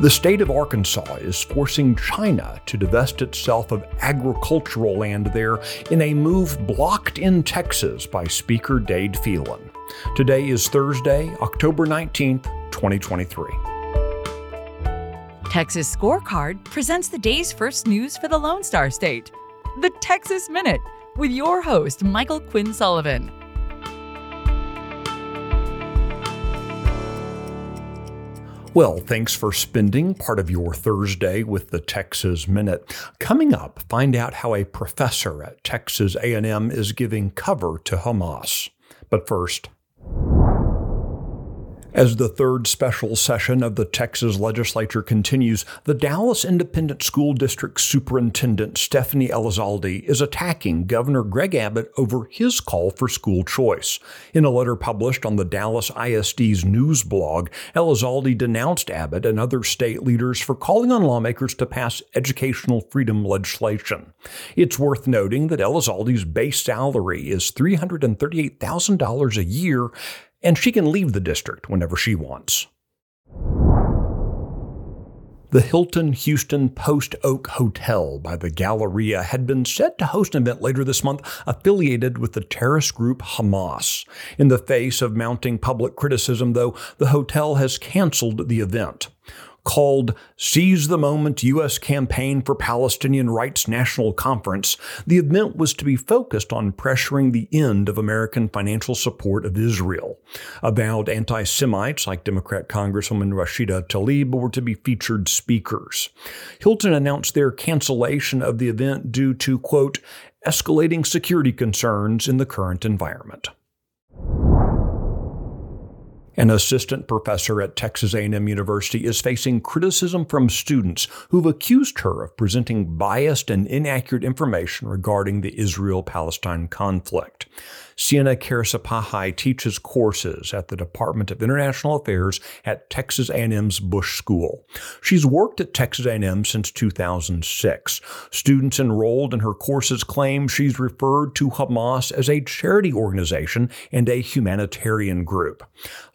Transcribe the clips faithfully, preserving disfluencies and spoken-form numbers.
The state of Arkansas is forcing China to divest itself of agricultural land there in a move blocked in Texas by Speaker Dade Phelan. Today is Thursday, October nineteenth, twenty twenty-three. Texas Scorecard presents the day's first news for the Lone Star State, the Texas Minute, with your host, Michael Quinn Sullivan. Well, thanks for spending part of your Thursday with the Texas Minute. Coming up, find out how a professor at Texas A and M is giving cover to Hamas. But first, as the third special session of the Texas legislature continues, the Dallas Independent School District Superintendent Stephanie Elizalde is attacking Governor Greg Abbott over his call for school choice. In a letter published on the Dallas I S D's news blog, Elizalde denounced Abbott and other state leaders for calling on lawmakers to pass educational freedom legislation. It's worth noting that Elizalde's base salary is three hundred thirty-eight thousand dollars a year, and she can leave the district whenever she wants. The Hilton Houston Post Oak Hotel by the Galleria had been set to host an event later this month affiliated with the terrorist group Hamas. In the face of mounting public criticism, though, the hotel has canceled the event. Called Seize the Moment U S Campaign for Palestinian Rights National Conference, the event was to be focused on pressuring the end of American financial support of Israel. Avowed anti-Semites like Democrat Congresswoman Rashida Tlaib were to be featured speakers. Hilton announced their cancellation of the event due to, quote, escalating security concerns in the current environment. An assistant professor at Texas A and M University is facing criticism from students who've accused her of presenting biased and inaccurate information regarding the Israel-Palestine conflict. Sienna Karasapahai teaches courses at the Department of International Affairs at Texas A and M's Bush School. She's worked at Texas A and M since two thousand six. Students enrolled in her courses claim she's referred to Hamas as a charity organization and a humanitarian group.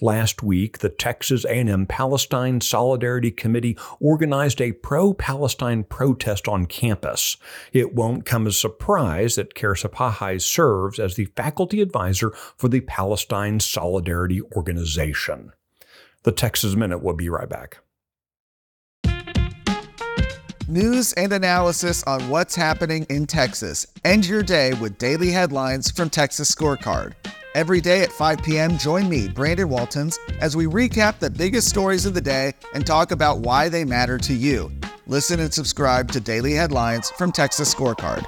Last week, the Texas A and M Palestine Solidarity Committee organized a pro-Palestine protest on campus. It won't come as a surprise that Kershapahai serves as the faculty advisor for the Palestine Solidarity Organization. The Texas Minute will be right back. News and analysis on what's happening in Texas. End your day with daily headlines from Texas Scorecard. Every day at five p.m., join me, Brandon Waltens, as we recap the biggest stories of the day and talk about why they matter to you. Listen and subscribe to Daily Headlines from Texas Scorecard.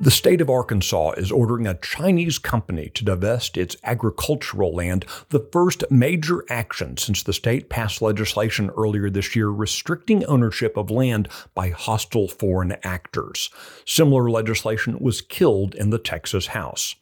The state of Arkansas is ordering a Chinese company to divest its agricultural land, the first major action since the state passed legislation earlier this year restricting ownership of land by hostile foreign actors. Similar legislation was killed in the Texas House.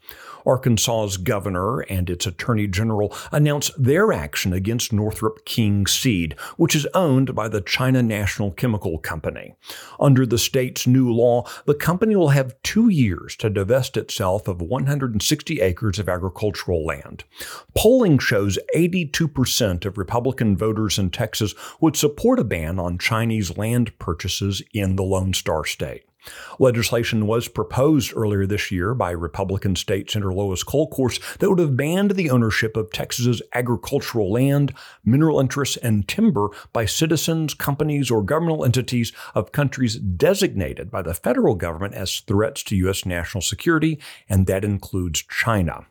Arkansas's governor and its attorney general announced their action against Northrop King Seed, which is owned by the China National Chemical Company. Under the state's new law, the company will have two years to divest itself of one hundred sixty acres of agricultural land. Polling shows eighty-two percent of Republican voters in Texas would support a ban on Chinese land purchases in the Lone Star State. Legislation was proposed earlier this year by Republican State Senator Lois Colcourse that would have banned the ownership of Texas's agricultural land, mineral interests, and timber by citizens, companies, or governmental entities of countries designated by the federal government as threats to U S national security, and that includes China.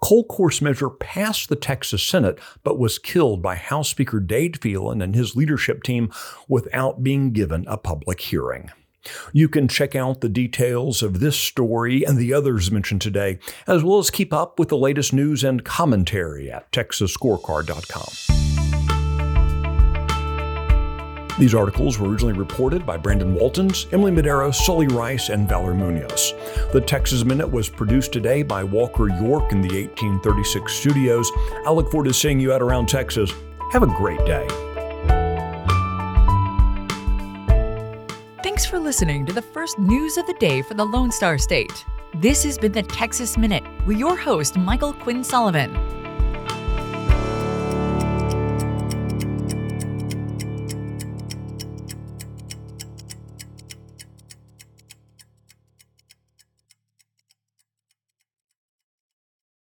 Colcourse measure passed the Texas Senate, but was killed by House Speaker Dade Phelan and his leadership team without being given a public hearing. You can check out the details of this story and the others mentioned today, as well as keep up with the latest news and commentary at texas scorecard dot com. These articles were originally reported by Brandon Waltens, Emily Madero, Sully Rice, and Valor Munoz. The Texas Minute was produced today by Walker York in the eighteen thirty-six studios. I look forward to seeing you out around Texas. Have a great day. Thanks for listening to the first news of the day for the Lone Star State. This has been the Texas Minute with your host, Michael Quinn Sullivan.